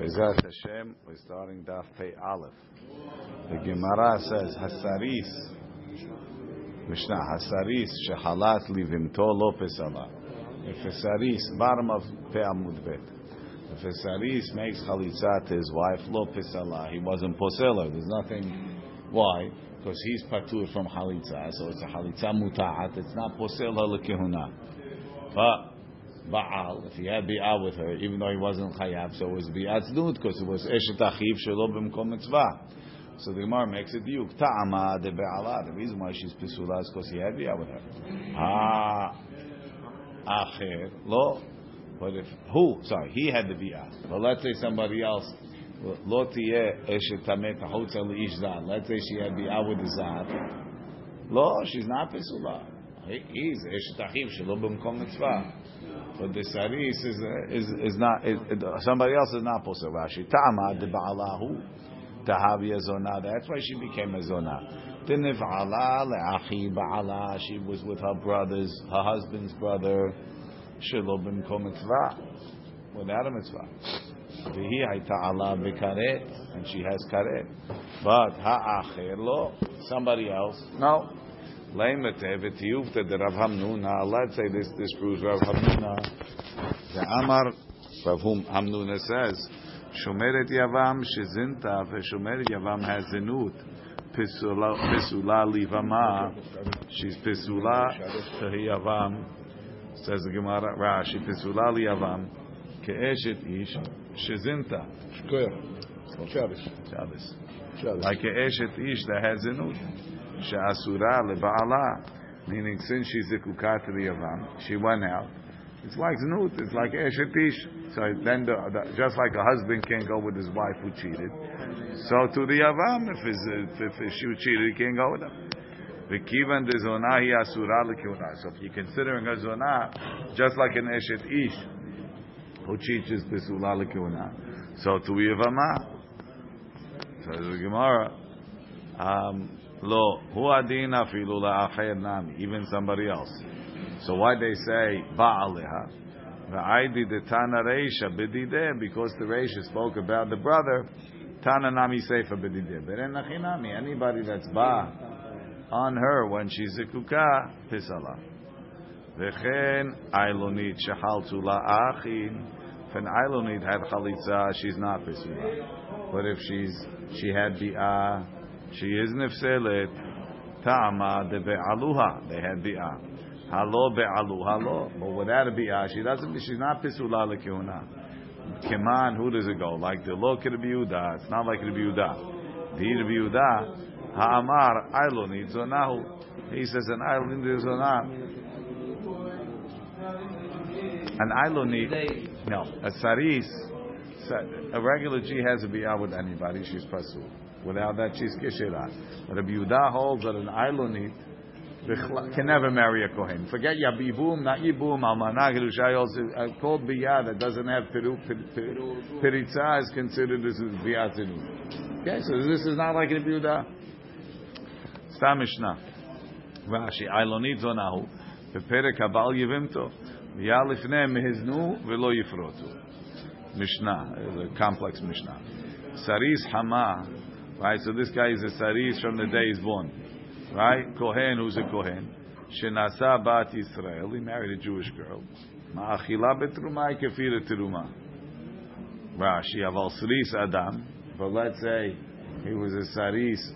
Bezat Hashem, we're starting Daf Pei Aleph. The Gemara says, Hasaris, Mishnah, Hasaris, Shehalat Livimto Lopesala. If a Saris, bottom of Pei Amud Bet, if a Saris makes Chalitza to his wife, Lopesala, he wasn't Posela. There's nothing. Why? Because he's Patur from Chalitza, so it's a Chalitza Muta'at, it's not Posela Lekehuna. But Baal, if he had bi'ah with her, even though he wasn't chayav, so it was bi'ah tznud, because it was eshet achiv shelo b'mkom mitzvah. So the Gemara makes it diuk ta'ama de be'alah. The reason why she's pisula is because he had bi'ah with her. Acher lo, but if he had the bi'ah, but let's say somebody else lo tiyeh eshet tamet hachutz leish zad. Let's say she had bi'ah with the zad. Lo, she's not pisula. He is eshet achiv shelo b'mkom mitzvah. But the saris is not. Somebody else is not posel. Rashi ta'ama de ba'alahu tahavi azona. That's why she became a zona. Then if ala le'achi ba'ala, she was with her brothers, her husband's brother. Shelo b'mkom mitzvah, without a mitzvah. Vehi hayta ala bekaret, and she has karet. But ha'acher lo, somebody else no. Let's say this proves Rav Hamnuna. The Amar Rav Hamnuna says, "Shomeret Yavam shezinta veShomeret Yavam hazinut pisula livama." She's pisula to Yavam. Says the Gemara Rashi, "Pisula liyavam keeshet ish shezinta." Shabbos. Like keeshet ish that hazinut. She'asura leBaala, meaning since she's zikukat to the Yavam, she went out. It's like znut, it's like eshetish. So then, just like a husband can't go with his wife who cheated, so to the Yavam, if she cheated, he can't go with her. V'kivan dezonah hi asura leKeuna. So if you're considering a zonah, just like an eshetish who cheats is besula leKeuna. So to Yavama, so the Gemara. Lo, hu adina afilu la'acher nami, even somebody else. So why they say ba'aleha? V'aydi de tana reisha b'dideh, because the reisha spoke about the brother. Tana nami seifa b'dideh. Beren nachinami, anybody that's ba on her when she's zikuka, pisala. V'chen ailonit shechaltu la'achin. Fen ailonit had chalitza, she's not pisula. But if she had bi'ah, she is nefselet ta'ama de be'aluha. They had bi'ah. Halo be'aluha lo. But without a bi'ah, she's not pisula lekehuna. Keman, who does it go? Like the lo ke Yehuda. It's not like the Yehuda. The Yehuda, ha'amar ailonit zonahu. He says an ailonit zonah. An ailonit, no. A saris, a regular G has a bi'ah with anybody. She's pasul. Without that, she's kishira. But Rabbi Yehuda holds that an Eilonit can never marry a kohen. Forget yabibum, not yibum, almanah, gerusha. Also called biyah that doesn't have peritza is considered as biyatinu. Okay, so this is not like Rabbi Yehuda. Stam Mishnah. Rashi Eilonit zonahu v'perek habal yivimto biyah lifnei mehiznu v'lo yifrotu. Mishnah is a complex Mishnah. Saris hama. Right, so this guy is a saris from the day he's born. Right? Kohen, who's a Kohen? Shenasa bat Yisrael. He married a Jewish girl. Ma'achila betruma kefira teruma. Rashi aval saris adam. But let's say he was a saris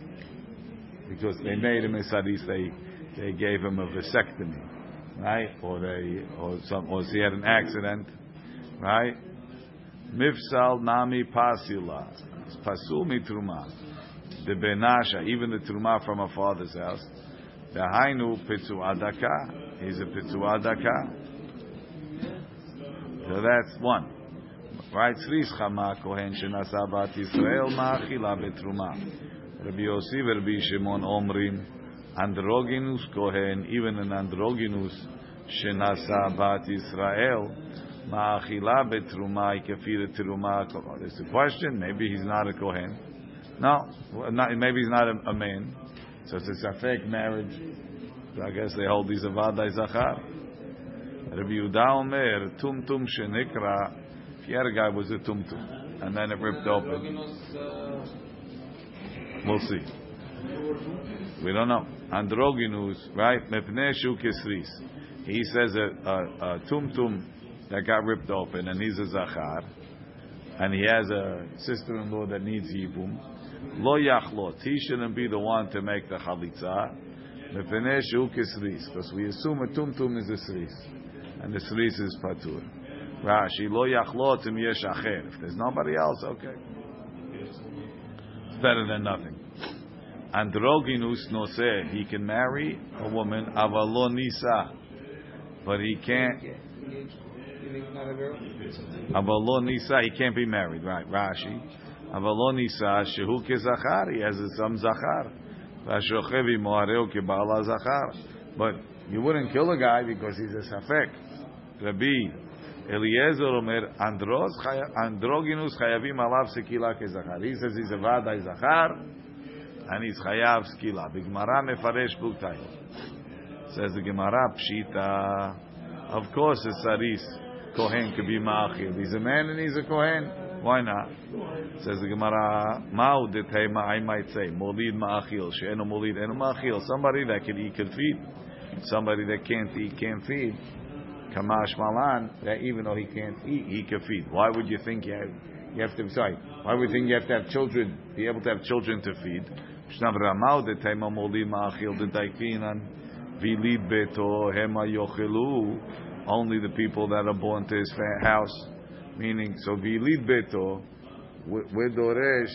because they made him a saris. They gave him a vasectomy, right? Or he had an accident, right? Mifsal nami pasila. Pasumi truma, the benasha, even the truma from her father's house. The hainu pitzu adaka, he's a pitzu adaka. So that's one. Right, Sris chama kohen shenasabat Israel ma'achila betruma. Rabbi Yossi verbi Shimon omrim androginus kohen, even an androginus shenasabat Israel. Ma'achila betruma ikafir teruma. There's a question. Maybe he's not a kohen. No, maybe he's not a man. So it's a safek marriage. So I guess they hold these avadai zachar. Rabbi Yehuda omer tumtum shenikra. If you had a guy was a tumtum, and then it ripped open. We'll see. We don't know. Androginus, right? Mepneshu Kisris. He says a tumtum that got ripped open, and he's a zachar, and he has a sister-in-law that needs yibum. Lo yachlot. He shouldn't be the one to make the chalitza. Mepneshu Kisris, because we assume a tumtum is a sris, and the sris is patur. Rashi lo yachlot im yesh acher. If there's nobody else, okay. It's better than nothing. Androginus noseh, he can marry a woman, avalo nisa, but he can't. Avalo nisa, he can't be married, right? Rashi, avalo nisa shehu kezachar, he has some zachar. Vashochevi mohareu kebala zachar, but you wouldn't kill a guy because he's a safek. Rabbi Eliezer Omer androginus chayavim alav sekila kezachar. He says he's a vadai zachar. And he's chayav skila. The Gemara mefaresh buktay. Says the Gemara pshita. Of course, a saris kohen could be ma'achil. He's a man and he's a kohen. Why not? Says the Gemara ma'udetay. I might say molid ma'achil. She'enu molid enu ma'achil. Somebody that can eat can feed. Somebody that can't eat can't feed. Kamash malan. That even though he can't eat, he can feed. Why would you think you have to? Sorry. Why would you think you have to have children? Be able to have children to feed. Only the people that are born to his house, meaning so vilid beto wedoresh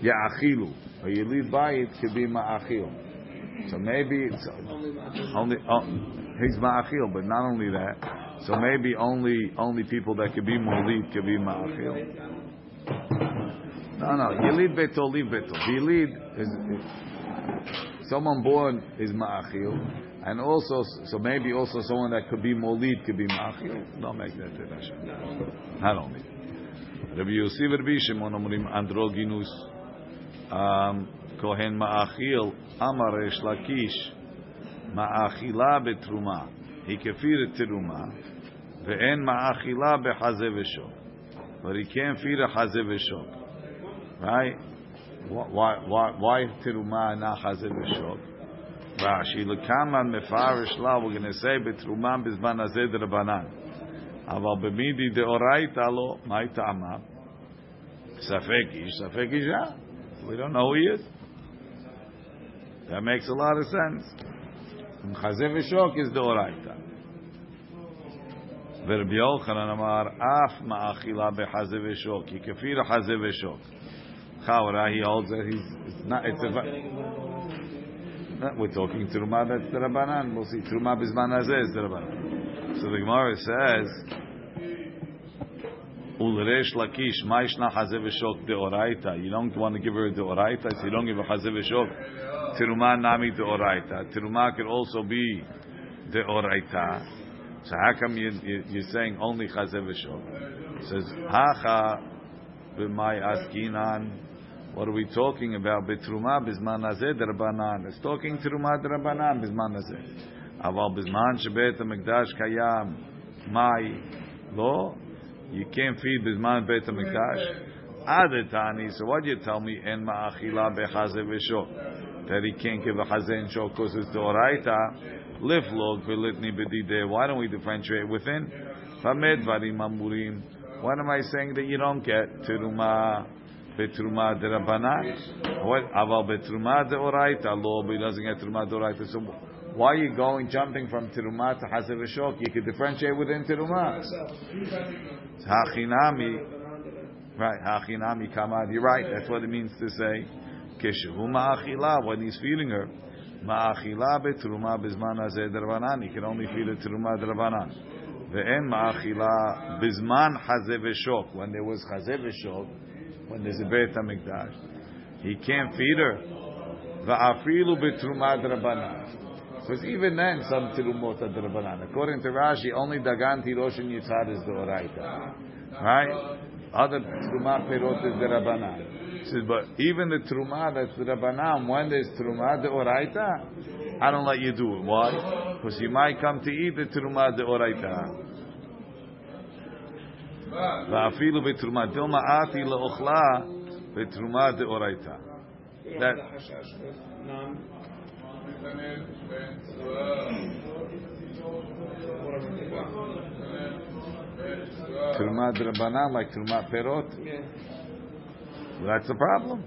yaachilu or vilid bayit could be maachil. So maybe it's only he's maachil, but not only that. So maybe only people that could be molid could be ma'achil. No, yelid beto, liv beto. Yelid is someone born is ma'achil, and also so maybe also someone that could be molid could be ma'achil. Don't make that deduction. Not only. Rabbi Yosef Rabbi Shimon omrim androginus kohen ma'achil amar Resh Lakish ma'achila betruma. He can feed a teruma, ve'en ma'achila be'chazeh v'shok, but he can't feed a chazeh v'shok, right? Why teruma and not chazeh v'shok? Rashi lekaman mefarish la. We're going to say beteruma bezman hazeh d'rabanan, aval b'midi de'oraita lo ma'itama. Safek ish. We don't know who he is. That makes a lot of sense. Chazeh v'shok is deoraita. Rabbi Yochanan amar af ma'achila bechazeh v'shok. He kefir chazeh v'shok. Chaura, he holds that he's not. It's a. We're talking teruma. That's the Rabbanan. We'll see teruma b'zman hazeh is the Rabbanan. So the Gemara says, Ulresh Lakish ma'ishna chazeh v'shok deoraita. You don't want to give her a deoraita, so you don't give a chazeh v'shok. Teruma nami deoraita. Teruma could also be deoraita. So how come you're saying only chazeh v'shok? It says hacha b'may askinan. What are we talking about? B'teruma b'zman hazeh d'rabanan. It's talking teruma d'rabanan b'zman hazeh. Aval b'zman shebeit hamikdash kayam may lo. You can't feed b'zman beit hamikdash. Adetani. So what do you tell me? En ma'achila b'chazeh v'shok. That he can't give a chazen shok because it's deoraita. Liflog v'litni b'dideh. Why don't we differentiate within? Famed varim amurim. What am I saying that you don't get? Teruma betruma derabanan. What aval betruma deoraita lo? But he doesn't get teruma deoraita. So why are you jumping from teruma to chazen v'shok? You could differentiate within teruma. Hachinami, right? Hachinami kamad. You're right. That's what it means to say. When he's feeding her, ma'achila betruma b'zman hazeh d'rabanan. He can only feed a teruma d'rabanan. Ve'en ma'achila b'zman hazeh v'shok. When there was hazeh v'shok, when there's a beit hamikdash, he can't feed her. Va'afilu betruma d'rabanan. Because even then, some terumot are d'rabanan. According to Rashi, only dagan, tirosh, and yitzhar is d'oraita. Right? Other teruma perot is d'rabanan. But even the truma that's the Rabbanan, when there's truma, the oraita, I don't let you do it. Why? Because you might come to eat the Terumah De'oraita. Terumah Drabanan, like Terumah Perot. That's the problem.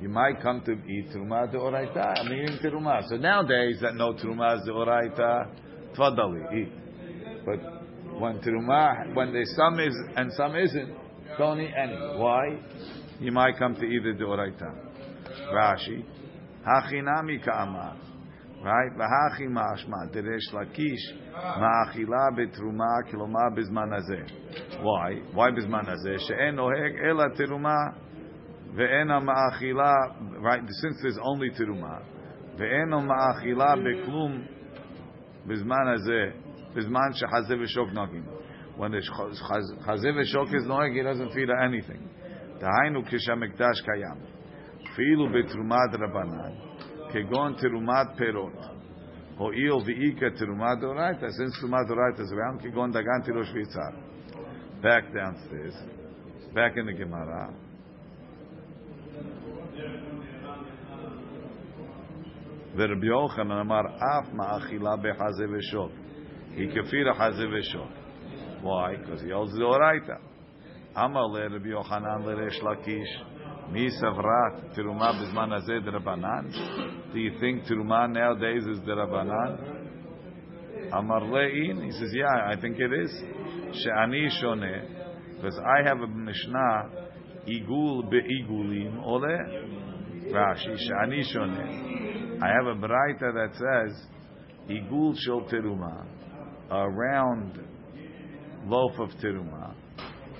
You might come to eat Terumah De'oraita. I'm eating Terumah. So nowadays, that no Terumah is De'oraita, Tfadali, eat. But when Terumah, when there's some is and some isn't, don't eat any. Why? You might come to eat the De'oraita. Rashi. Hachinami ka'amah. Right? V'hachi ma'ashma. Teresh lakish. Ma'achila be'terumah kilomah bizman hazeh. Why? Why bizman hazeh? She'en noheg ela Terumah. Ve'ena ma'achila, right, since there's only terumah, ve'ena ma'achila beklum bizman hazeh, bizman shechazeh v'shok nogim. When the chazeh v'shok is noeg, he doesn't feed her anything. Tahainu kishamikdash kayam. Filu betrumad rabanan, kegon terumad perot. Ho'il v'ika terumad oraita, since terumad oraita is around, kegon dagan tirosh v'yitzar. Back downstairs, back in the Gemara. ורבי יוחנן אמר אף מאכילה בחזה ושוק היא כפיר החזה ושוק. Why? Because he holds the oraita. אמר לרבי יוחנן לריש לקיש מי סברת תרומה בזמן הזה דרבנן? Do you think תרומה nowadays is דרבנן? אמר לאין, he says yeah, I think it is. שאני שונה, because I have a משנה עיגול בעיגולים עולה. Rashi שאני שונה, I have a braita that says, "Igul shel teruma, a round loaf of teruma,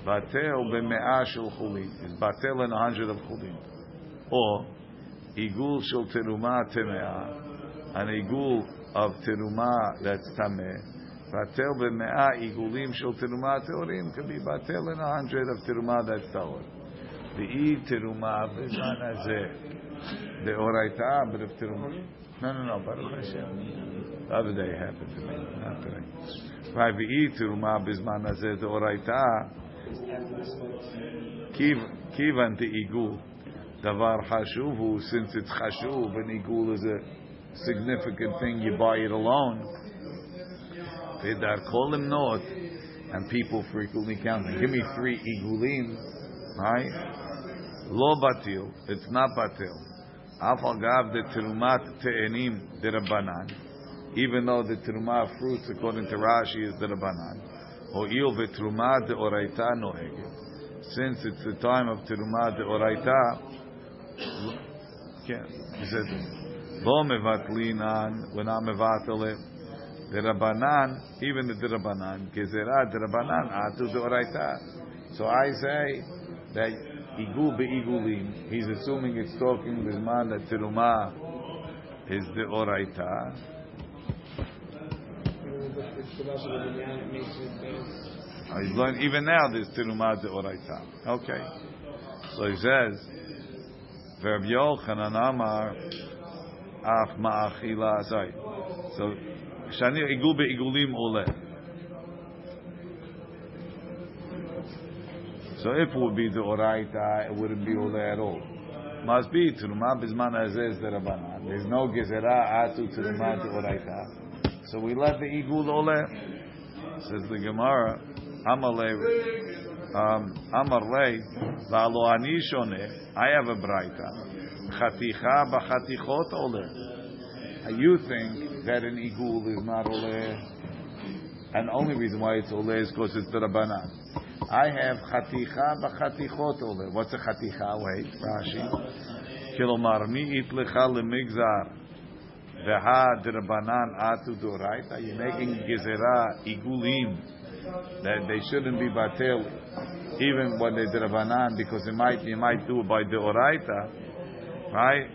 batel b'me'ah shel chulin, is batel in 100 of chulin, or igul shel teruma teme'ah, an igul of teruma that's tameh, batel b'me'ah igulim shel teruma teorim can be batel in 100 of teruma that's taor. Ve'i teruma b'zman hazeh." The oraita, but if terumah, no, Baruch Hashem. The other day happened to me, not today. Right, we eat terumah bisman hazeh the oraita. Kivan the igul, davar chashuvu. Since it's chashuv, an igul is a significant thing. You buy it alone. They dar kolim not, and people frequently count. Give me 3 igulim, right? Lo batil, it's not batil. Afagav the terumat te'enim the rabbanan, even though the terumah of fruits, according to Rashi, is the rabbanan. Ho'il the terumah de'oraita noheged. Since it's the time of terumah de'oraita, he says, lo mevatlinan, we're not mevatele. The rabbanan, even the rabbanan, gezerah the rabbanan atu de'oraita. So I say that. Igul be'igulim. He's assuming it's talking bizman that terumah is the oraita. He's learned even now there's terumah the oraita. Okay, so he says, "Rabbi Yochanan Amar af ma'achila." Sorry. So shani igul be'igulim oleh. So if it would be the oraita, it wouldn't be oleh at all. Must be terumah bisman hazeh the rabbanan. There's no gezerah atu terumah the oraita. So we let the igul oleh. Says the Gemara, Amalei, v'alo ani shoneh. I have a braita. Chaticha b'chatichot oleh. You think that an igul is not oleh, and the only reason why it's oleh is because it's the rabbanan. I have chaticha b'chatichot oleh. What's a chaticha? Wait, Rashi. Kilomar mi itlecha lemigzar v'ha d'rabanan atu d'oraita. You're making gezerah igulim that they shouldn't be batel even when they're d'rabanan because you might do it by d'oraita, right?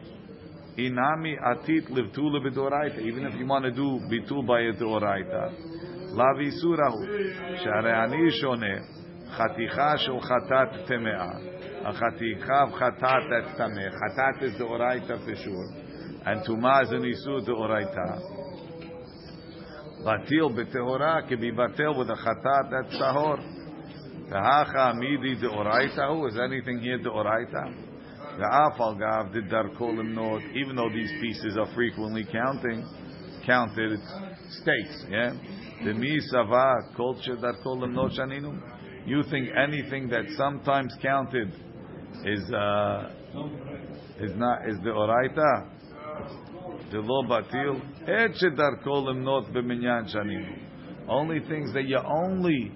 Inami atit livtule b'doraita. Even if you want to do bitul by a d'oraita, lavisurahu shareani shoneh. Chaticha shel chatat temeah. A chaticha of chatat that's tameh. Chatat is the oraita for sure. and Tumah is an Isur D'Oraita. Batil B'Tehorah can be Batil with a Chatat, that's Tahor. Tahacha Amidi D'Oraita, who is anything here D'Oraita? The Afal Gav did Darkolim Nord, even though these pieces are frequently counted states, yeah? The Misava culture Darkolim Nord Shaninum. You think anything that sometimes counted is not the Oraita? The Lo Batil Etche Darkolim Nord B'minyan Shaninum. Only things that you only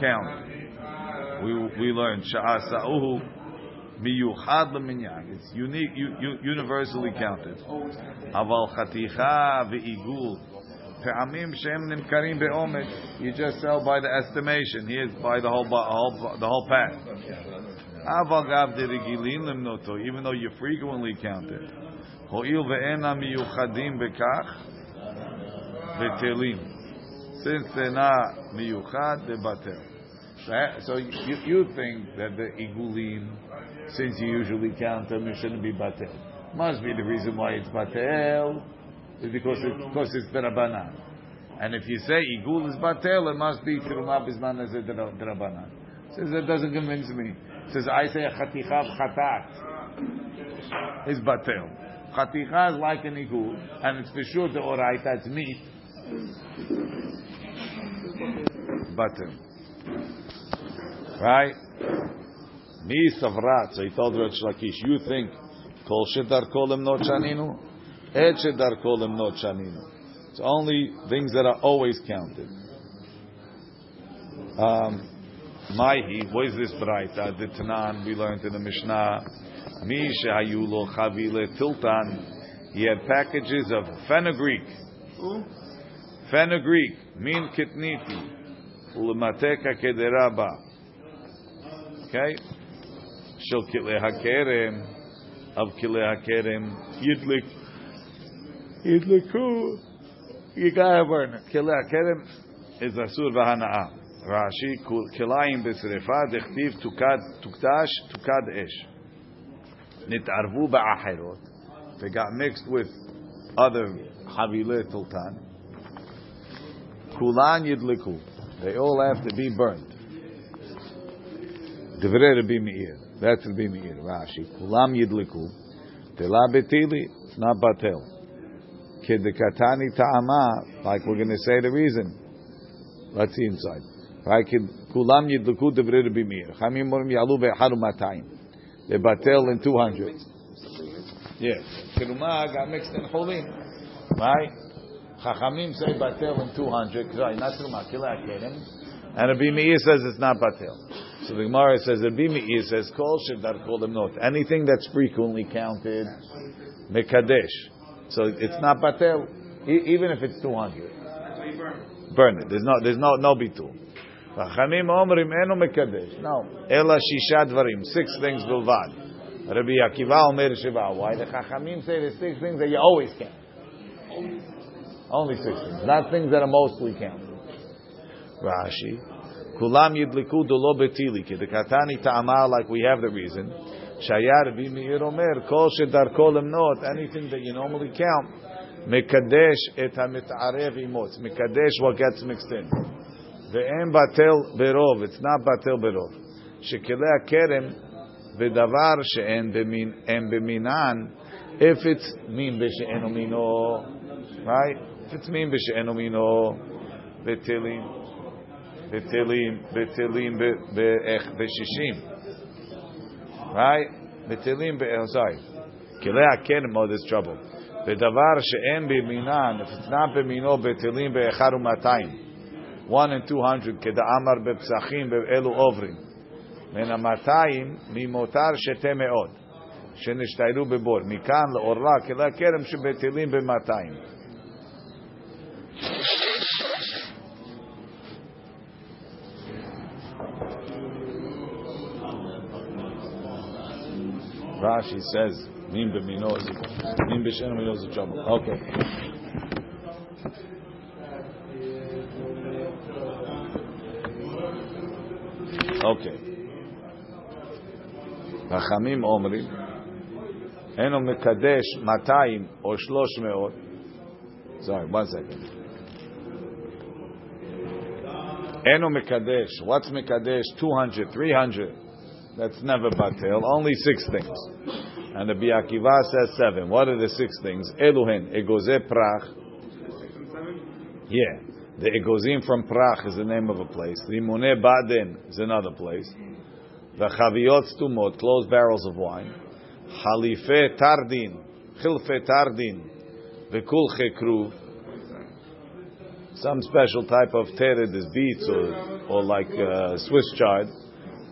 count. We learned sha'asa'uhu miyuchad l'minyan. It's unique, universally counted. Aval chaticha ve'igul pe'amim she'em nimkarim be'omet. You just sell by the estimation. Here's by the whole pack. Aval gav derigilin l'mnoto. Even though you frequently count it. Ho'il ve'ena miyuchadim bekach betelim. Since they're not miyuchad, they're batel. So you think that the igulim, since you usually count them, it shouldn't be batel. Must be the reason why it's batel is because it's drabanan. And if you say igul is batel, it must be tirumah bisman as a drabanan. Since that doesn't convince me. Since I say chatichav chatat is batel. Chaticha is like an igul, and it's for sure the oraita, it's meat. Batel. Right? Mi savrat. So he told Reish Lakish, you think kol shedar kolim no chaninu, et shedar kolim no chaninu. It's only things that are always counted. Maihi, what is this braita? The Tanan we learned in the Mishnah. Mi shehayu lo chavile tiltan. He had packages of fenugreek. Fenugreek min kitniti. Ulemateka kederaba. Okay, shel kilei hakerem of kilei hakerem yidliku. You gotta burn it. Kilei hakerem is asur v'hanaa. Rashi kilayim b'srefa dechtiv tukad esh. Nitarvu ba'acherot. They got mixed with other havilei tultan. Kulan yidliku. They all have to be burned. Divrei Rabbi Meir. That's Rabbi Meir. Rashi. Kulam yidliku. Tela betili. It's not batel. Kedekatani ta'ama. Like we're going to say the reason. Let's see inside. Right? Kulam yidliku divrei Rabbi Meir. Chamim morim yalu be'echaru matayim. They batel in 200. Yes. Terumah got mixed in Cholin. Right? Chachamim say batel in 200. Right, not Terumah. Kilei hakerem. And Rabbi Meir says it's not batel. So the Gemara says, Rabbi Meir says, Kol shedar kolim not. Anything that's frequently counted, mekadesh. So it's not batel, even if it's 200. Burn it. There's no bitul. Chachamim omrim eno mekadesh. No. Ela shisha dvarim. 6 things bilvad. Rabbi Akiva omer shiva. Why the Chachamim say there's 6 things that you always count? Only 6 things. Not things that are mostly counted. Rashi, kulam yidliku dolo betili. The katani ta'ama, like we have the reason. Shayar b'meir omer kol shedar kolim not. Anything that you normally count, mekadesh et hamitarev imot. Mekadesh what gets mixed in. Ve'em batel berov. It's not batel berov. Shekelei hakerem v'davar she'en b'minan. If it's min b'she'en umino, right? If it's min b'she'en umino, betilim. Betelim b'shishim, right? Betelim sorry. Kilei hakerem, oh, there's trouble. B'davar she'en b'minan. If it's not b'mino, betelim b'echaru matayim. 1 and 200. Keda'amar b'psachim b'elu ovrim. Men ha'matayim mimotar she'teme'od. She'nishtayru b'bor. Mikan le'orla kilei hakerem she'betelim b'matayim. Rashi says, "Min b'minozi, min b'shen b'minozi trouble." Okay. Okay. Rachamim omrim, Eno mekadesh 200 or 300. Sorry, one second. Eno mekadesh. What's mekadesh? 200, 300. That's never batel. Only 6 things. And the Biakiva says 7. What are the 6 things? Eluhen, egoze prach. Yeah. The egozim from prach is the name of a place. Rimune baden is another place. The chaviot stumot, closed barrels of wine. Halife tardin, chilfe tardin, vekul chekruv. Some special type of tered is beets or like Swiss chard.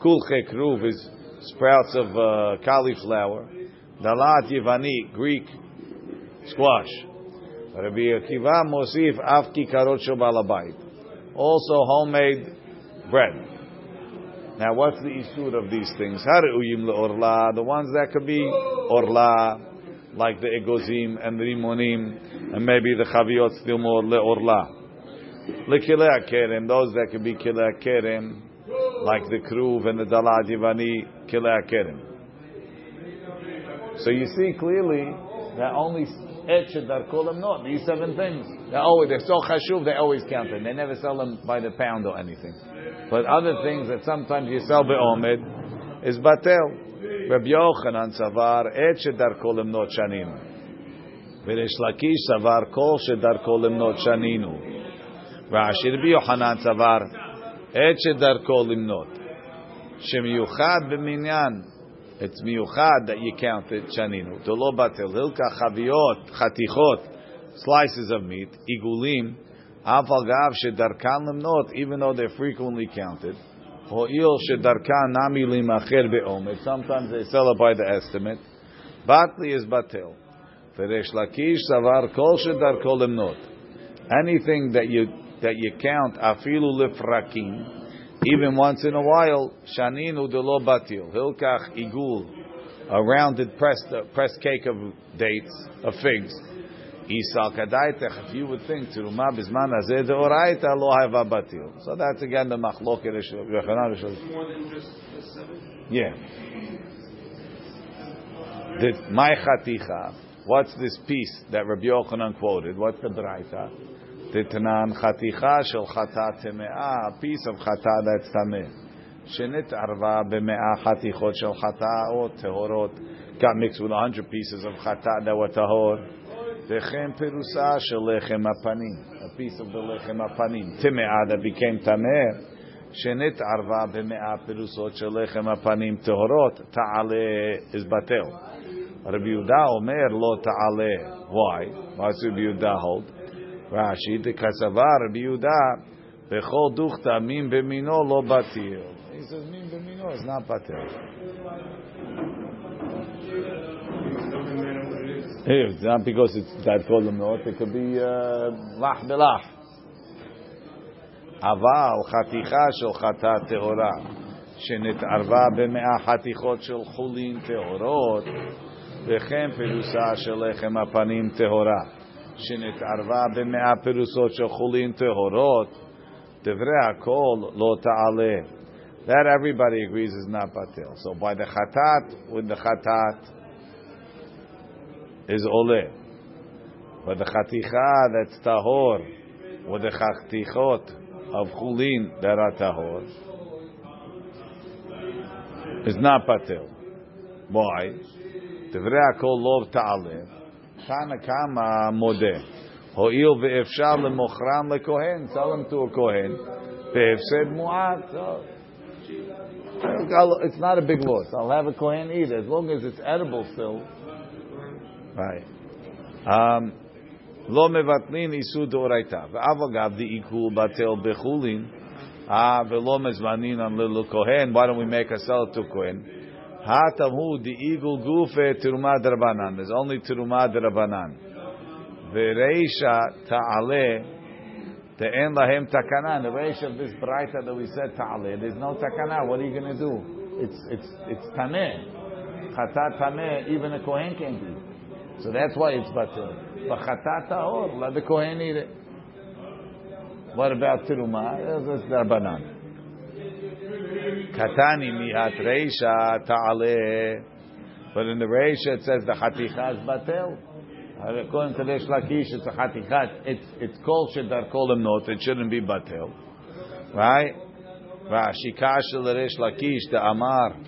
Kul chekruv is sprouts of cauliflower. Dalat yevani, Greek squash. Rabbi Akiva mosif afki karot shobalabait. Also homemade bread. Now, what's the isur of these things? Har'uyim le'orla, the ones that could be orla, like the egozim and the rimonim, and maybe the chaviot still more le'orla. Le'kilei kerem, those that could be kilei kerem, like the kruv and the dalad yivani, kilei kerem. So you see clearly that only etched are kolem not these 7 things. They're so chashuv, they always count them. They never sell them by the pound or anything. But other things that sometimes you sell be'omed is batel. Rabbi Yochanan savar et shedarko lemnot shaninu. V'reish Lakish savar kol shedarko lemnot shaninu. Rashi Rabbi Yochanan savar et shedarko lemnot. Shemiyuchad b'minyan. It's miyuchad that you counted shaninu. Dolo batel hilka chaviot chatichot slices of meat igulim. Even though they're frequently counted, sometimes they sell it by the estimate. Batli is batel. Anything that you count, afilu lefrakim, even once in a while, shaninu delo batil. Hilkach igul, a rounded pressed cake of dates, of figs. If you would think, so that's again the machloket Rishonim. Yeah. My chaticha. What's this piece that Rabbi Yochanan quoted? What's the braita? Titanan chaticha shel chata temeah, a piece of chata that's tameh. Shenit arva b'meah chatichot shel chata or tehorot got mixed with 100 pieces of chata that were tahor. Lechem perusa shel lechem apanim, a piece of the lechem apanim, temeah that became tamer. Shenit arva b'meah perusot shel lechem apanim tehorot ta'ale is batel. Rabbi Yehuda omer lo ta'ale. Why? Why does Rabbi Yehuda hold? Rashi dekasavar Rabbi Yehuda bechol duchta min b'mino lo batel. He says min b'mino is not batel. It's not because it's that column north, it could be lach belach. Aval chaticha shel chata teora, shenit arva b'me'ah chatichot shel chulin teorot, v'chem perusa shel lechem apanim teora, shenit arva b'me'ah perusot shel chulin teorot, devrei hakol lo ta'aleh. That everybody agrees is not batel. So by the chatat, with the chatat is ole. But the chaticha that's tahor, or the chatichot of chulin that are tahor, is not patel. Why? Devrei hakol lov ta'aleh. Tana kama modeh. Ho'il ve'efshar lemochram lekohen. Sell them to a kohen. Ve'efsed mu'at. It's not a big loss. I'll have a kohen eat as long as it's edible still. Right. Lo mevatlin isu doraita. V'avogav diikul batel bechulin. V'lo mezmanin an lilu kohen. Why don't we make a sell to kohen? Hatamu diigul gufe teruma drabanan. There's only teruma drabanan. V'reisha ta'ale te'en lahem takana. The reisha of this braita that we said ta'ale. There's no takana. What are you going to do? It's tameh. Chatat tameh. Even a kohen can't do. So that's why it's batel. But chatat tahor, let the kohen eat it. What about teruma? That's darbanan. Katani mihat reisha ta'aleh. But in the Reisha it says the Chaticha is Batel. According to Reish Lakish, it's a Chaticha. It's called Shedar Kolam Not. It shouldn't be Batel. Right? Vashikash Reish Lakish, the Amar,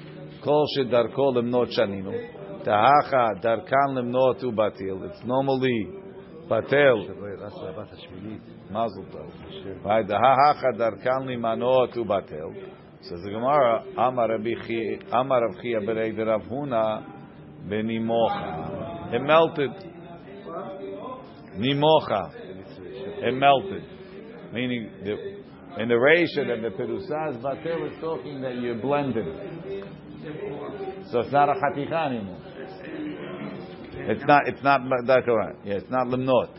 Kol Shedar Kolam Not Shaninu. The Hacha, Darkan Lim Not U Batel. It's normally Batel. Mazel Tov. Right? The Hacha, Darkan Lim Not U Batel. Says the Gemara, Amar Rav Chia Berei de Rav Huna benimocha. It melted. Nimocha. It melted. Meaning, in the Reisha and the Perusas, Batel is talking that you blend it. So it's not a Chaticha anymore. It's not that correct. Yeah, it's not Limnot.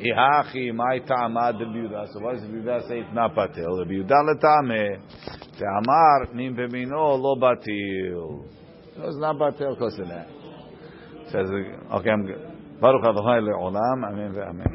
Ihachi my ta'amad the biuda. So why does the biuda say it's not batil? The biuda letame te'amar min bemino lo batil. So it's not batil because of that. Says okay. I'm Baruch Adonai le'olam. Amen.